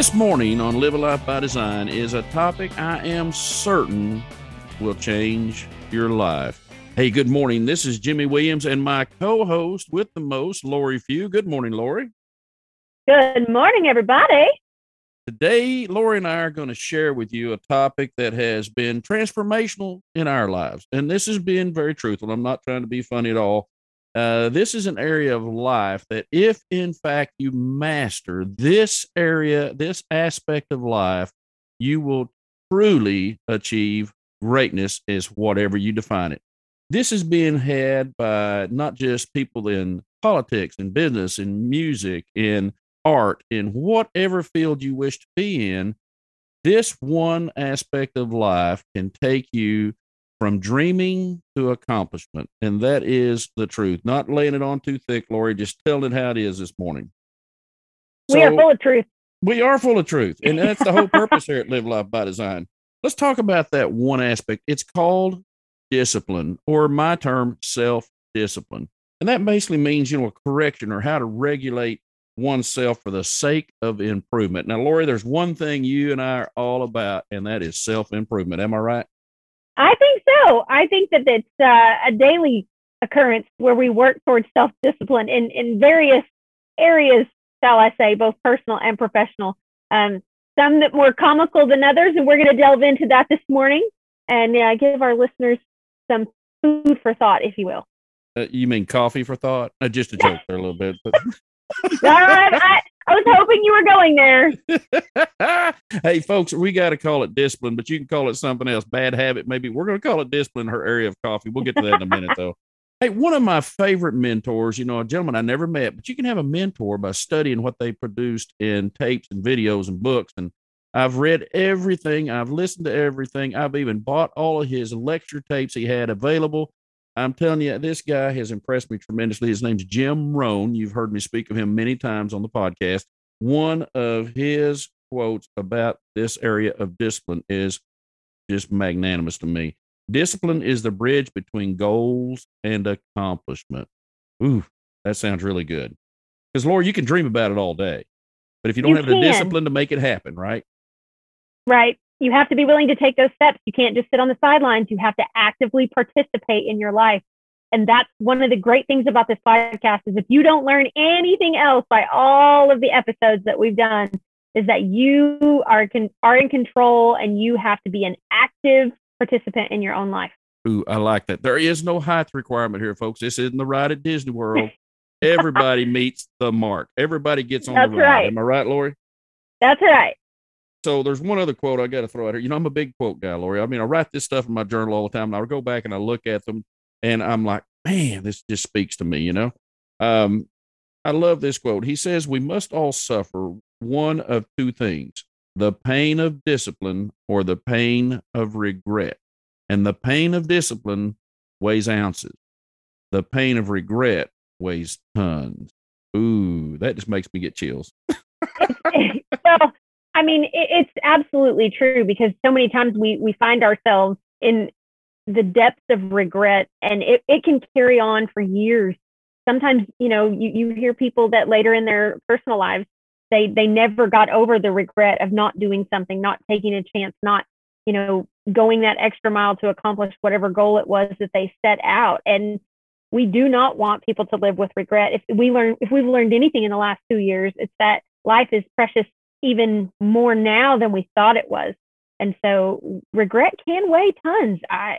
This morning on Live a Life by Design is a topic I am certain will change your life. Hey, good morning. This is Jimmy Williams and my co-host with the most, Lori Few. Good morning, Lori. Good morning, everybody. Today, Lori and I are going to share with you a topic that has been transformational in our lives. And this has been very truthful. I'm not trying to be funny at all. This is an area of life that if, in fact, you master this area, this aspect of life, you will truly achieve greatness as whatever you define it. This is being had by not just people in politics, in business, in music, in art, in whatever field you wish to be in. This one aspect of life can take you from dreaming to accomplishment. And that is the truth. Not laying it on too thick, Lori, just telling it how it is this morning. We are full of truth. We are full of truth. And that's the whole purpose here at Live Life by Design. Let's talk about that one aspect. It's called discipline, or my term, self-discipline. And that basically means, you know, a correction or how to regulate oneself for the sake of improvement. Now, Lori, there's one thing you and I are all about, and that is self-improvement. Am I right? I think so. I think that it's a daily occurrence where we work towards self-discipline in various areas, shall I say, both personal and professional. Some that more comical than others, and we're going to delve into that this morning and give our listeners some food for thought, if you will. You mean coffee for thought? Just a joke there a little bit. But... All right. I was hoping you were going there. Hey, folks, we got to call it discipline, but you can call it something else. Bad habit, maybe. We're going to call it discipline, her area of coffee. We'll get to that in a minute, though. Hey, one of my favorite mentors, you know, a gentleman I never met, but you can have a mentor by studying what they produced in tapes and videos and books. And I've read everything. I've listened to everything. I've even bought all of his lecture tapes he had available. I'm telling you, this guy has impressed me tremendously. His name's Jim Rohn. You've heard me speak of him many times on the podcast. One of his quotes about this area of discipline is just magnanimous to me. Discipline is the bridge between goals and accomplishment. Ooh, that sounds really good. Because, Lori, you can dream about it all day. But if you don't have the discipline to make it happen, right? Right. You have to be willing to take those steps. You can't just sit on the sidelines. You have to actively participate in your life. And that's one of the great things about this podcast is if you don't learn anything else by all of the episodes that we've done, is that you are in control and you have to be an active participant in your own life. Ooh, I like that. There is no height requirement here, folks. This isn't the ride at Disney World. Everybody meets the mark. Everybody gets on the ride. Right. Am I right, Lori? That's right. So there's one other quote I got to throw out here. You know, I'm a big quote guy, Lori. I mean, I write this stuff in my journal all the time, and I go back and I look at them, and I'm like, man, this just speaks to me, you know? I love this quote. He says, we must all suffer one of two things, the pain of discipline or the pain of regret. And the pain of discipline weighs ounces. The pain of regret weighs tons. Ooh, that just makes me get chills. Well, I mean, it's absolutely true because so many times we find ourselves in the depths of regret, and it can carry on for years. Sometimes, you know, you hear people that later in their personal lives, they never got over the regret of not doing something, not taking a chance, not, you know, going that extra mile to accomplish whatever goal it was that they set out. And we do not want people to live with regret. If we've learned anything in the last 2 years, it's that life is precious even more now than we thought it was. And so regret can weigh tons. I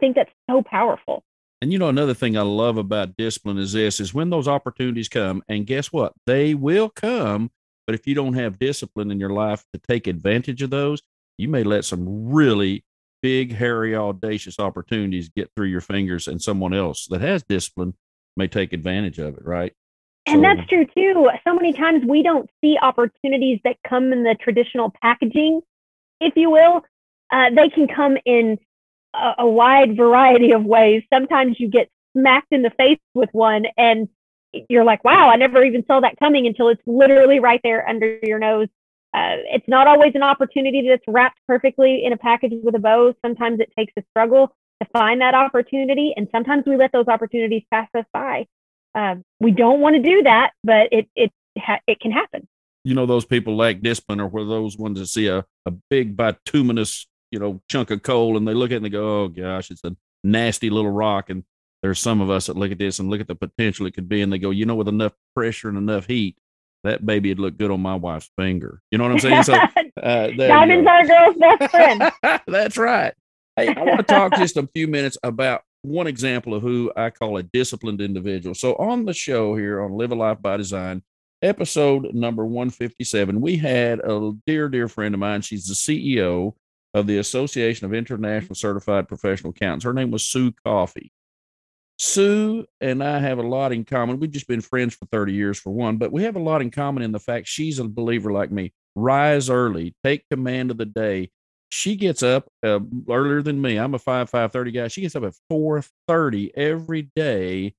think that's so powerful. And you know, another thing I love about discipline is this, is when those opportunities come, and guess what? They will come. But if you don't have discipline in your life to take advantage of those, you may let some really big, hairy, audacious opportunities get through your fingers, and someone else that has discipline may take advantage of it, right? And that's true, too. So many times we don't see opportunities that come in the traditional packaging, if you will. They can come in a wide variety of ways. Sometimes you get smacked in the face with one and you're like, wow, I never even saw that coming until it's literally right there under your nose. It's not always an opportunity that's wrapped perfectly in a package with a bow. Sometimes it takes a struggle to find that opportunity. And sometimes we let those opportunities pass us by. We don't want to do that, but it can happen. you know, those people lack discipline, or where those ones that see a big bituminous, you know, chunk of coal, and they look at it and they go, oh gosh, it's a nasty little rock. And there's some of us that look at this and look at the potential it could be. And they go, you know, with enough pressure and enough heat, that baby would look good on my wife's finger. You know what I'm saying? So, diamonds are a girl's best friend. That's right. Hey, I want to talk just a few minutes about one example of who I call a disciplined individual. So on the show here on Live a Life by Design, episode number 157, we had a dear, dear friend of mine. She's the CEO of the Association of International Certified Professional Accountants. Her name was Sue Coffee. Sue and I have a lot in common. We've just been friends for 30 years for one, but we have a lot in common in the fact she's a believer like me. Rise early, take command of the day. She gets up earlier than me. I'm a 5:30 guy. She gets up at 4:30 every day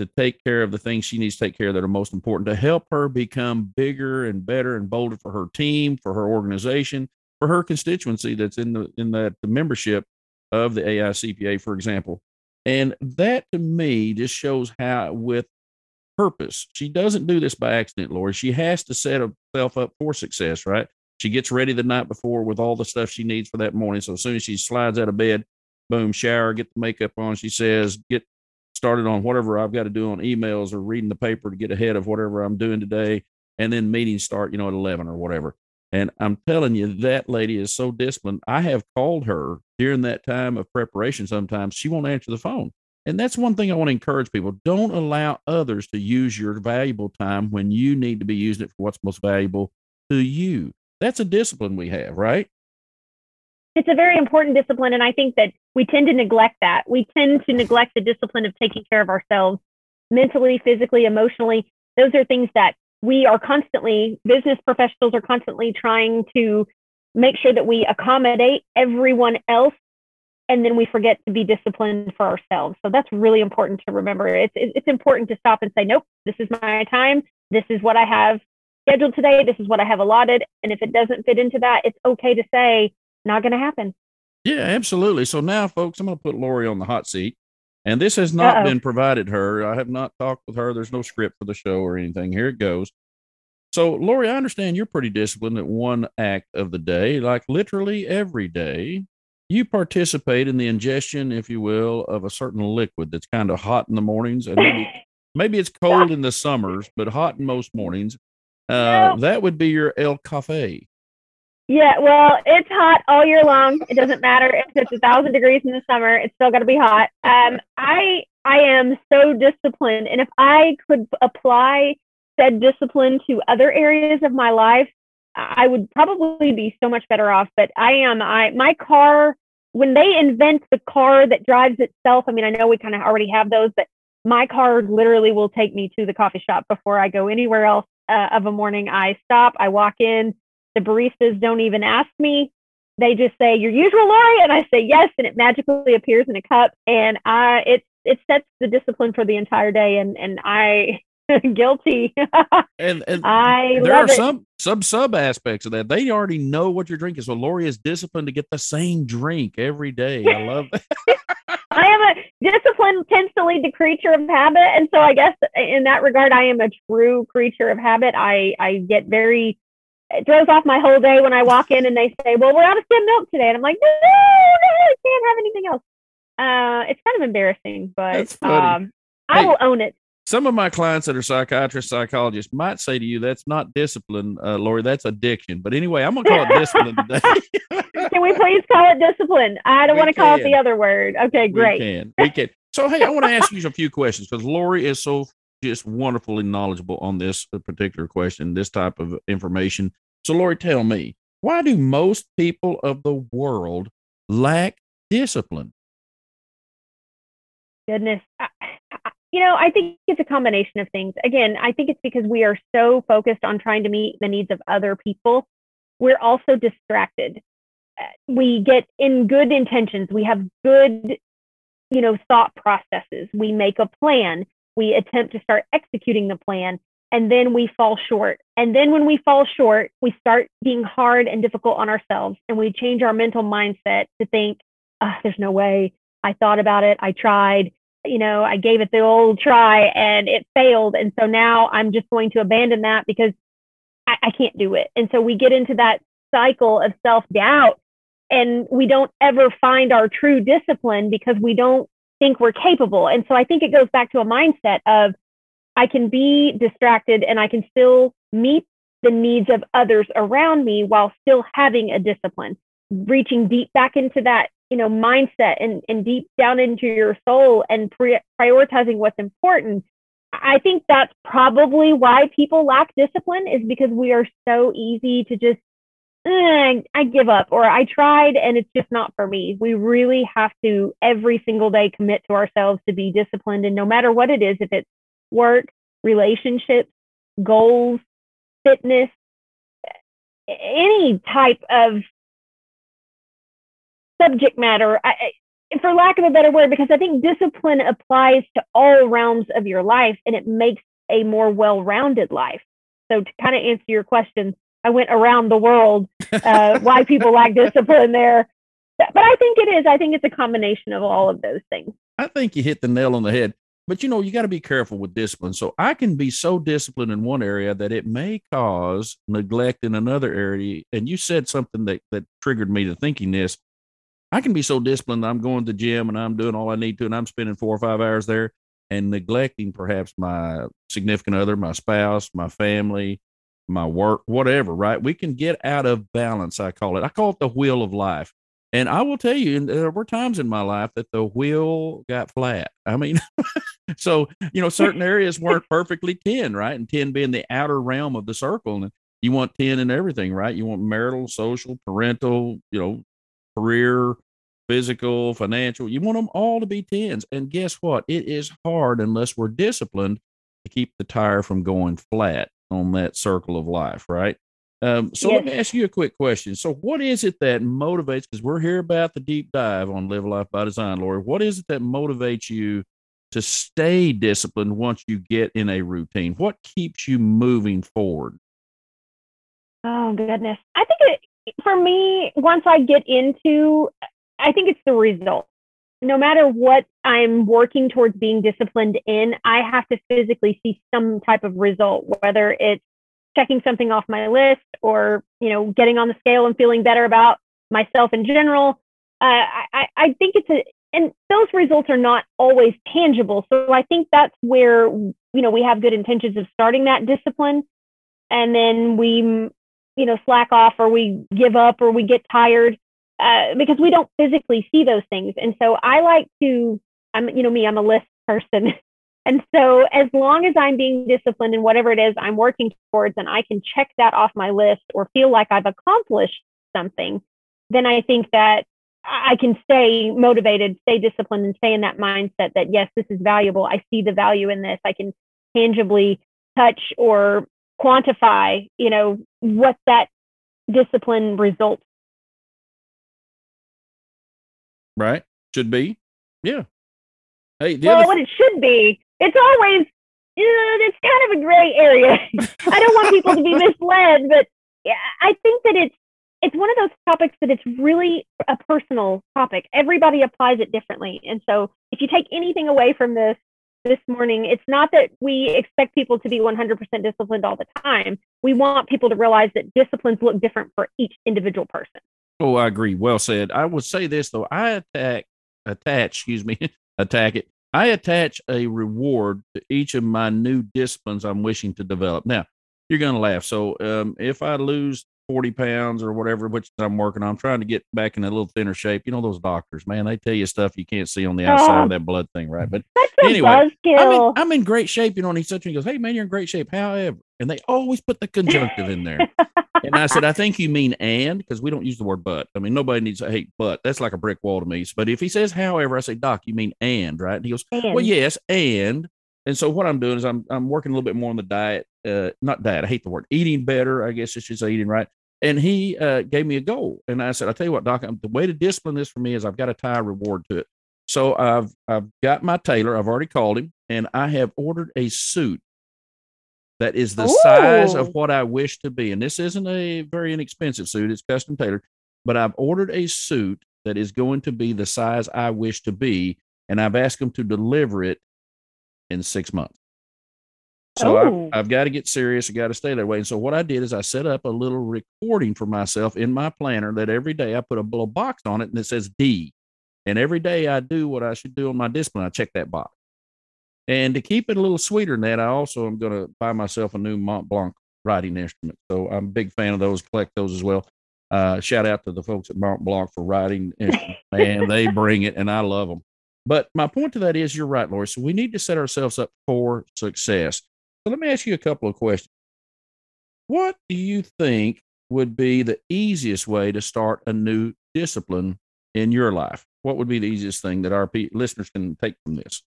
to take care of the things she needs to take care of that are most important to help her become bigger and better and bolder for her team, for her organization, for her constituency that's in the membership of the AICPA, for example. And that to me just shows how with purpose, she doesn't do this by accident, Lori. She has to set herself up for success, right? She gets ready the night before with all the stuff she needs for that morning. So as soon as she slides out of bed, boom, shower, get the makeup on. She says, get started on whatever I've got to do on emails or reading the paper to get ahead of whatever I'm doing today. And then meetings start, you know, at 11 or whatever. And I'm telling you, that lady is so disciplined. I have called her during that time of preparation. Sometimes she won't answer the phone. And that's one thing I want to encourage people. Don't allow others to use your valuable time when you need to be using it for what's most valuable to you. That's a discipline we have, right? It's a very important discipline. And I think that we tend to neglect that. We tend to neglect the discipline of taking care of ourselves mentally, physically, emotionally. Those are things that we are constantly, business professionals are constantly trying to make sure that we accommodate everyone else, and then we forget to be disciplined for ourselves. So that's really important to remember. It's important to stop and say, nope, this is my time. This is what I have scheduled today. This is what I have allotted. And if it doesn't fit into that, it's okay to say, not going to happen. Yeah, absolutely. So now, folks, I'm going to put Lori on the hot seat. And this has not been provided her. I have not talked with her. There's no script for the show or anything. Here it goes. So, Lori, I understand you're pretty disciplined at one act of the day, like literally every day. You participate in the ingestion, if you will, of a certain liquid that's kind of hot in the mornings. And maybe it's cold in the summers, but hot in most mornings. That would be your El Café. Yeah, well, it's hot all year long. It doesn't matter if it's 1,000 degrees in the summer. It's still going to be hot. I am so disciplined. And if I could apply said discipline to other areas of my life, I would probably be so much better off. But my car, when they invent the car that drives itself, I mean, I know we kind of already have those, but my car literally will take me to the coffee shop before I go anywhere else of a morning. I stop, I walk in. The baristas don't even ask me. They just say, your usual Lori, and I say yes, and it magically appears in a cup, and it sets the discipline for the entire day, and I guilty. and I there are it. Some sub aspects of that. They already know what you're drinking, so Lori is disciplined to get the same drink every day. I love that. I am a discipline tends to lead to creature of habit, and so I guess in that regard, I am a true creature of habit. I get very. It throws off my whole day when I walk in and they say, well, we're out of skim milk today. And I'm like, no, I can't have anything else. It's kind of embarrassing, but I will own it. Some of my clients that are psychiatrists, psychologists might say to you, that's not discipline, Lori, that's addiction. But anyway, I'm going to call it discipline today. Can we please call it discipline? I don't want to call it the other word. Okay, great. We can. So, hey, I want to ask you a few questions because Lori is so just wonderfully knowledgeable on this particular question, this type of information. So, Lori, tell me, why do most people of the world lack discipline? Goodness. I think it's a combination of things. Again, I think it's because we are so focused on trying to meet the needs of other people. We're also distracted. We get in good intentions. We have good, thought processes. We make a plan. We attempt to start executing the plan, and then we fall short. And then when we fall short, we start being hard and difficult on ourselves, and we change our mental mindset to think, there's no way. I thought about it. I tried. I gave it the old try, and it failed. And so now I'm just going to abandon that because I can't do it. And so we get into that cycle of self-doubt, and we don't ever find our true discipline because we don't think we're capable. And so I think it goes back to a mindset of, I can be distracted and I can still meet the needs of others around me while still having a discipline, reaching deep back into that, you know, mindset and deep down into your soul and prioritizing what's important. I think that's probably why people lack discipline, is because we are so easy to just, I give up, or I tried and it's just not for me. We really have to every single day commit to ourselves to be disciplined. And no matter what it is, if it's work, relationships, goals, fitness, any type of subject matter, for lack of a better word, because I think discipline applies to all realms of your life and it makes a more well-rounded life. So to kind of answer your question, I went around the world, why people lack discipline there. But I think it is. I think it's a combination of all of those things. I think you hit the nail on the head. But, you know, you got to be careful with discipline. So I can be so disciplined in one area that it may cause neglect in another area. And you said something that triggered me to thinking this. I can be so disciplined that I'm going to the gym and I'm doing all I need to, and I'm spending 4 or 5 hours there and neglecting perhaps my significant other, my spouse, my family, my work, whatever, right? We can get out of balance, I call it. I call it the wheel of life. And I will tell you, there were times in my life that the wheel got flat. I mean, so, you know, certain areas weren't perfectly 10, right? And 10 being the outer realm of the circle. And you want 10 in everything, right? You want marital, social, parental, you know, career, physical, financial. You want them all to be 10s. And guess what? It is hard, unless we're disciplined, to keep the tire from going flat on that circle of life, right? Let me ask you a quick question. So what is it that motivates, because we're here about the deep dive on Live a Life by Design, Lori, what is it that motivates you to stay disciplined once you get in a routine? What keeps you moving forward? Oh, goodness. I think for me, once I get into, I think it's the result. No matter what I'm working towards being disciplined in, I have to physically see some type of result, whether it's checking something off my list or, you know, getting on the scale and feeling better about myself in general. I think it's and those results are not always tangible. So I think that's where, you know, we have good intentions of starting that discipline, and then we, you know, slack off, or we give up, or we get tired. Because we don't physically see those things. And so I like to, I'm a list person. And so as long as I'm being disciplined in whatever it is I'm working towards, and I can check that off my list or feel like I've accomplished something, then I think that I can stay motivated, stay disciplined, and stay in that mindset that, yes, this is valuable. I see the value in this. I can tangibly touch or quantify, you know, what that discipline results. Right? Should be. Yeah. Hey, what it should be. It's always, it's kind of a gray area. I don't want people to be misled, but yeah, I think that it's one of those topics that it's really a personal topic. Everybody applies it differently. And so if you take anything away from this morning, it's not that we expect people to be 100% disciplined all the time. We want people to realize that disciplines look different for each individual person. Oh, I agree. Well said. I would say this, though. I attach a reward to each of my new disciplines I'm wishing to develop. Now, you're going to laugh. So if I lose 40 pounds or whatever, which I'm working on, I'm trying to get back in a little thinner shape. You know, those doctors, man, they tell you stuff you can't see on the outside of that blood thing, right? But anyway, I'm in great shape, you know, and he said to me, goes, hey, man, you're in great shape. However, and they always put the conjunctive in there. And I said, I think you mean and, because we don't use the word but. I mean, nobody needs to hate but. That's like a brick wall to me. But if he says, however, I say, Doc, you mean and, right? And he goes, well, yes, and. And so what I'm doing is I'm working a little bit more on the diet. Not diet. I hate the word. Eating better, I guess I should say, eating right. And he gave me a goal. And I said, I'll tell you what, Doc, the way to discipline this for me is I've got to tie a reward to it. So I've got my tailor. I've already called him. And I have ordered a suit that is the size of what I wish to be. And this isn't a very inexpensive suit. It's custom tailored. But I've ordered a suit that is going to be the size I wish to be. And I've asked him to deliver it in 6 months. So I've got to get serious. I got to stay that way. And so what I did is I set up a little recording for myself in my planner that every day I put a little box on it and it says D. And every day I do what I should do on my discipline. I check that box. And to keep it a little sweeter than that, I also am going to buy myself a new Mont Blanc writing instrument. So I'm a big fan of those, collect those as well. Shout out to the folks at Mont Blanc for writing. Man, they bring it and I love them. But my point to that is you're right, Lori. So we need to set ourselves up for success. So let me ask you a couple of questions. What do you think would be the easiest way to start a new discipline in your life? What would be the easiest thing that our listeners can take from this?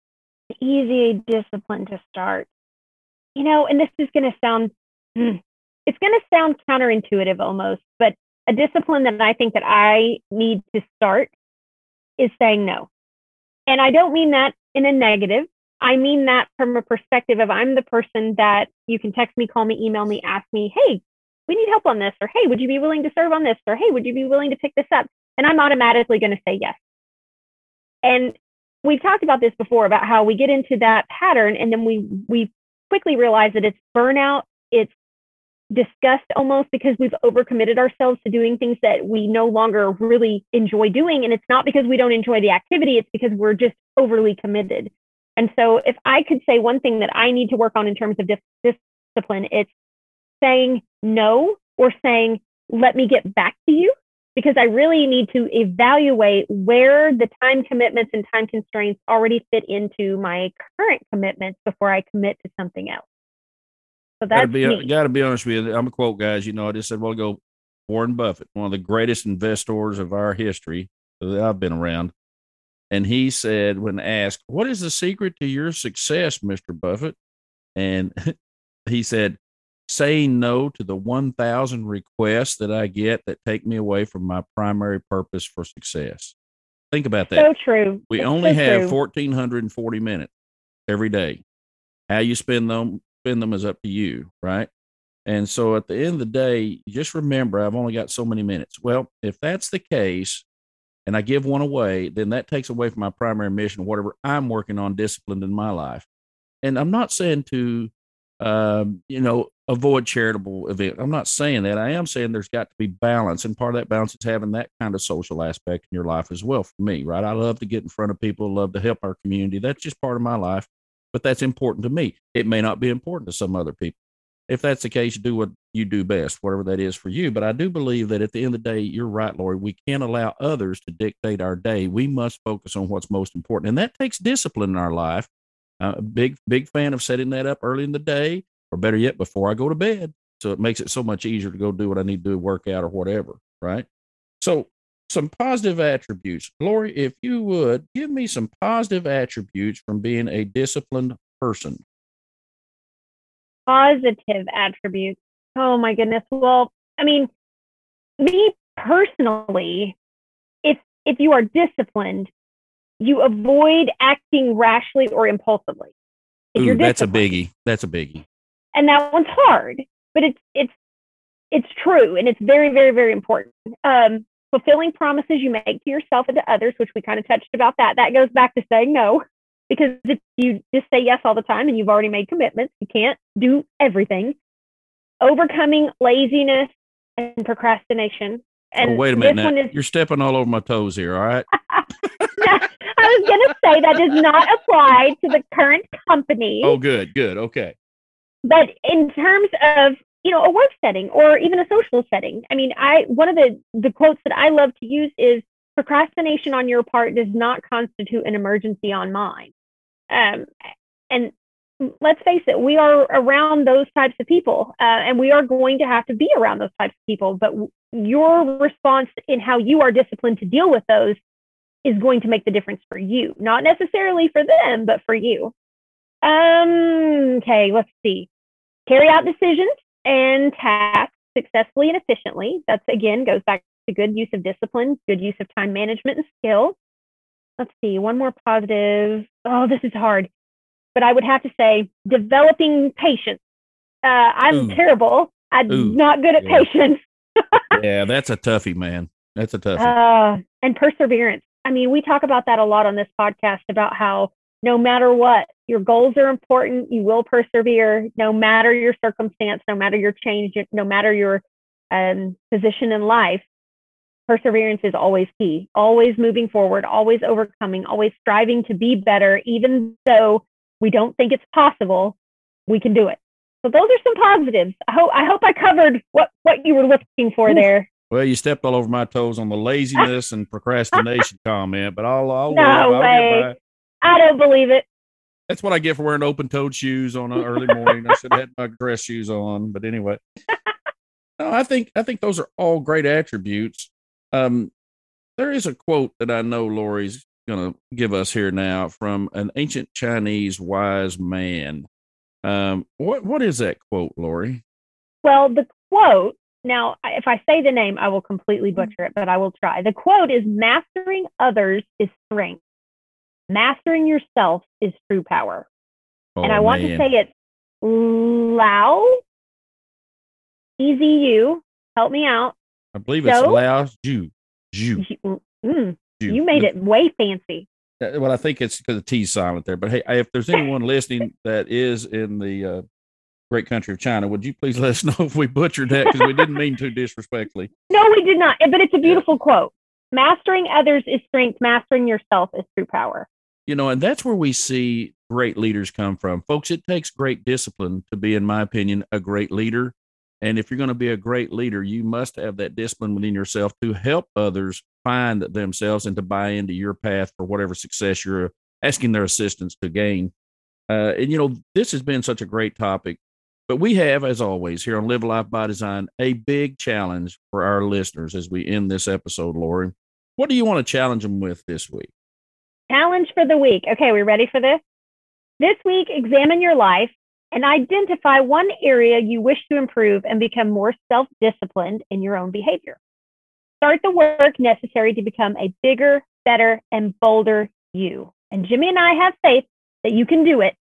Easy discipline to start. You know, and this is going to sound, it's going to sound counterintuitive almost, but a discipline that I think that I need to start is saying no. And I don't mean that in a negative. I mean that from a perspective of I'm the person that you can text me, call me, email me, ask me, hey, we need help on this, or hey, would you be willing to serve on this, or hey, would you be willing to pick this up? And I'm automatically going to say yes. And we've talked about this before about how we get into that pattern and then we quickly realize that it's burnout, it's disgust almost because we've overcommitted ourselves to doing things that we no longer really enjoy doing. And it's not because we don't enjoy the activity, it's because we're just overly committed. And so if I could say one thing that I need to work on in terms of discipline, it's saying no or saying, let me get back to you, because I really need to evaluate where the time commitments and time constraints already fit into my current commitments before I commit to something else. So that's gotta be honest with you. I'm a quote, guys. You know, I just said, well, go Warren Buffett, one of the greatest investors of our history that I've been around. And he said, when asked, what is the secret to your success, Mr. Buffett? And he said, saying no to the 1,000 requests that I get that take me away from my primary purpose for success. Think about that. So true. We only have 1,440 minutes every day. How you spend them is up to you, right? And so at the end of the day, just remember, I've only got so many minutes. Well, if that's the case, and I give one away, then that takes away from my primary mission, whatever I'm working on disciplined in my life. And I'm not saying to, avoid charitable events. I'm not saying that. I am saying there's got to be balance. And part of that balance is having that kind of social aspect in your life as well for me, right? I love to get in front of people, love to help our community. That's just part of my life, but that's important to me. It may not be important to some other people. If that's the case, do what you do best, whatever that is for you. But I do believe that at the end of the day, you're right, Lori, we can't allow others to dictate our day. We must focus on what's most important. And that takes discipline in our life. Big fan of setting that up early in the day, or better yet, before I go to bed. So it makes it so much easier to go do what I need to do, work out or whatever, right? So some positive attributes. Lori, if you would, give me some positive attributes from being a disciplined person. Positive attributes. Oh my goodness. Well, I mean, me personally, if you are disciplined, you avoid acting rashly or impulsively. Ooh, that's a biggie. That's a biggie. And that one's hard, but it's true. And it's very, very, very important. Fulfilling promises you make to yourself and to others, which we kind of touched about that. That goes back to saying no. Because if you just say yes all the time and you've already made commitments, you can't do everything. Overcoming laziness and procrastination. And wait a minute. You're stepping all over my toes here, all right? No, I was going to say that does not apply to the current company. Oh, good. Okay. But in terms of, a work setting or even a social setting, I mean, one of the quotes that I love to use is procrastination on your part does not constitute an emergency on mine. And let's face it, we are around those types of people, and we are going to have to be around those types of people. But your response in how you are disciplined to deal with those is going to make the difference for you, not necessarily for them, but for you. Okay, let's see. Carry out decisions and tasks successfully and efficiently. That's again goes back to good use of discipline, good use of time management and skill. Let's see, one more positive. Oh, this is hard. But I would have to say developing patience. I'm terrible. I'm not good at patience. Yeah, that's a toughie, man. That's a toughie. And perseverance. I mean, we talk about that a lot on this podcast about how no matter what. Your goals are important. You will persevere no matter your circumstance, no matter your change, no matter your position in life. Perseverance is always key, always moving forward, always overcoming, always striving to be better, even though we don't think it's possible, we can do it. So those are some positives. I hope I covered what you were looking for there. Well, you stepped all over my toes on the laziness and procrastination comment, but I'll get by. I don't believe it. That's what I get for wearing open-toed shoes on an early morning. I should have had my dress shoes on, but anyway. No, I think those are all great attributes. There is a quote that I know Lori's going to give us here now from an ancient Chinese wise man. What is that quote, Lori? Well, the quote, now, if I say the name, I will completely butcher it, but I will try. The quote is, "Mastering others is strength. Mastering yourself is true power." And I want to say it's Lao, EZU, help me out. I believe it's Lao Zhu. You made it way fancy. Well, I think it's because the T's silent there. But hey, if there's anyone listening that is in the great country of China, would you please let us know if we butchered that? Because we didn't mean to disrespectfully. No, we did not. But it's a beautiful quote. Mastering others is strength. Mastering yourself is true power. You know, and that's where we see great leaders come from. Folks, it takes great discipline to be, in my opinion, a great leader. And if you're going to be a great leader, you must have that discipline within yourself to help others find themselves and to buy into your path for whatever success you're asking their assistance to gain. And, you know, this has been such a great topic, but we have, as always, here on Live a Life by Design, a big challenge for our listeners as we end this episode, Lori. What do you want to challenge them with this week? Challenge for the week. Okay, we ready for this? This week, examine your life and identify one area you wish to improve and become more self-disciplined in your own behavior. Start the work necessary to become a bigger, better, and bolder you. And Jimmy and I have faith that you can do it.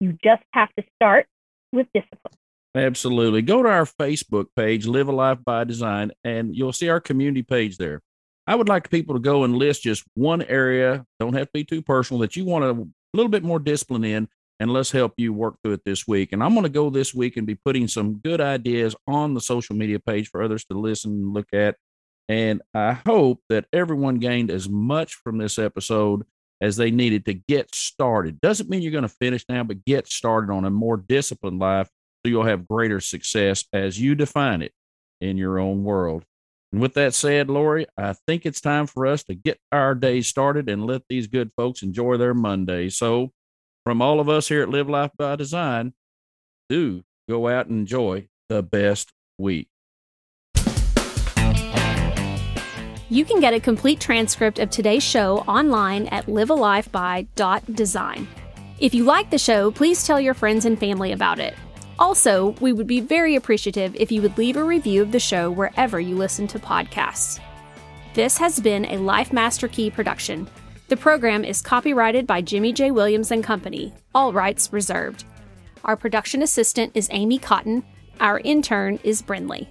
You just have to start with discipline. Absolutely. Go to our Facebook page, Live a Life by Design, and you'll see our community page there. I would like people to go and list just one area, don't have to be too personal, that you want a little bit more discipline in. And let's help you work through it this week. And I'm going to go this week and be putting some good ideas on the social media page for others to listen and look at. And I hope that everyone gained as much from this episode as they needed to get started. Doesn't mean you're going to finish now, but get started on a more disciplined life so you'll have greater success as you define it in your own world. And with that said, Lori, I think it's time for us to get our day started and let these good folks enjoy their Monday. So, from all of us here at Live Life by Design, do go out and enjoy the best week. You can get a complete transcript of today's show online at livealifeby.design. If you like the show, please tell your friends and family about it. Also, we would be very appreciative if you would leave a review of the show wherever you listen to podcasts. This has been a Life Master Key production. The program is copyrighted by Jimmy J. Williams and Company, all rights reserved. Our production assistant is Amy Cotton. Our intern is Brindley.